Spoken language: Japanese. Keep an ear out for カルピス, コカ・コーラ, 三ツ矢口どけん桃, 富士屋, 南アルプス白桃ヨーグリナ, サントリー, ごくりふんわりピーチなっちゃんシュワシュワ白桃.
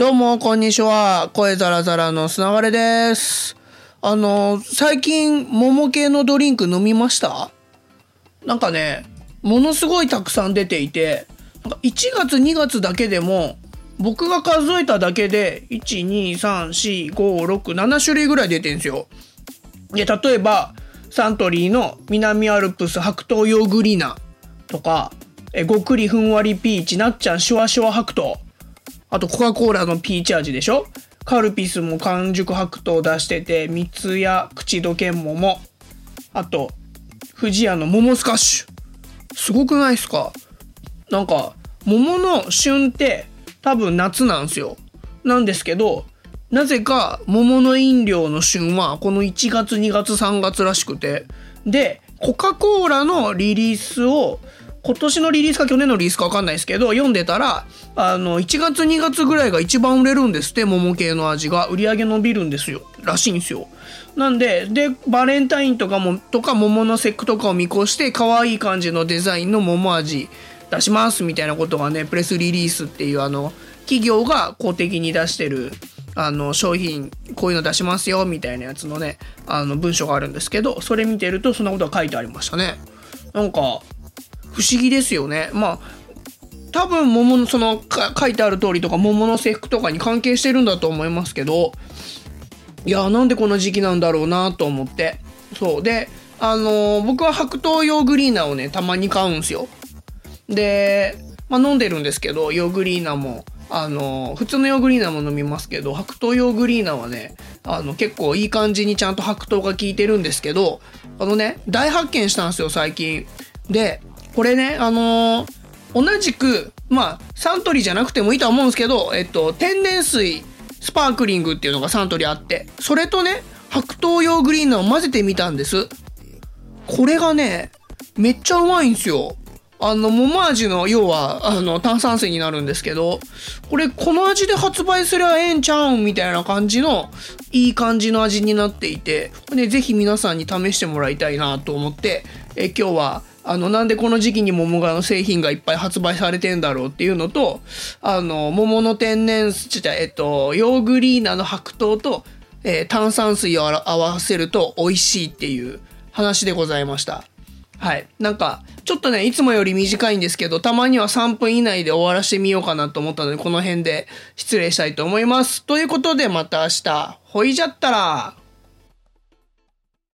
どうもこんにちは、声ザラザラのすながれです。最近桃系のドリンク飲みました？なんかね、ものすごいたくさん出ていて、なんか1月2月だけでも僕が数えただけで 1,2,3,4,5,6,7 種類ぐらい出てんですよ。で、例えばサントリーの南アルプス白桃ヨーグリナとか、ごくりふんわりピーチなっちゃんシュワシュワ白桃、あとコカ・コーラのピーチ味でしょ。カルピスも完熟白桃出してて、三ツ矢口どけん桃、あと富士屋の桃スカッシュ。すごくないですか？なんか桃の旬って多分夏なんですよ。なんですけど、なぜか桃の飲料の旬はこの1月2月3月らしくて、でコカ・コーラのリリースを、今年のリリースか去年のリリースか分かんないですけど、読んでたら1月2月ぐらいが一番売れるんですって。桃系の味が売り上げ伸びるんですよらしいんですよ。なんでバレンタインとか桃の節句とかを見越して、可愛い感じのデザインの桃味出しますみたいなことがね、プレスリリースっていう企業が公的に出してる商品、こういうの出しますよみたいなやつのね、文章があるんですけど、それ見てるとそんなことが書いてありましたね。なんか不思議ですよね。まあ多分桃の書いてある通りとか桃の節句とかに関係してるんだと思いますけど、いやー、なんでこの時期なんだろうなと思って。そうで、僕は白桃ヨーグリーナをねたまに買うんすよ。で、まあ、飲んでるんですけど、ヨーグリーナも普通のヨーグリーナも飲みますけど、白桃ヨーグリーナはね結構いい感じにちゃんと白桃が効いてるんですけど、大発見したんですよ最近。でこれね、同じく、まあ、サントリーじゃなくてもいいとは思うんですけど、天然水スパークリングっていうのがサントリーあって、それとね、白桃用グリーナーを混ぜてみたんです。これがね、めっちゃうまいんですよ。桃味の、要は、炭酸水になるんですけど、この味で発売すりゃええんちゃうんみたいな感じの、いい感じの味になっていて、ぜひ皆さんに試してもらいたいなと思って、今日は、なんでこの時期に桃が製品がいっぱい発売されてんだろうっていうのと、桃の天然水、ヨーグリーナの白桃と、炭酸水を合わせると美味しいっていう話でございました。はい。なんか、ちょっとね、いつもより短いんですけど、たまには3分以内で終わらしてみようかなと思ったので、この辺で失礼したいと思います。ということで、また明日、ほいじゃったら。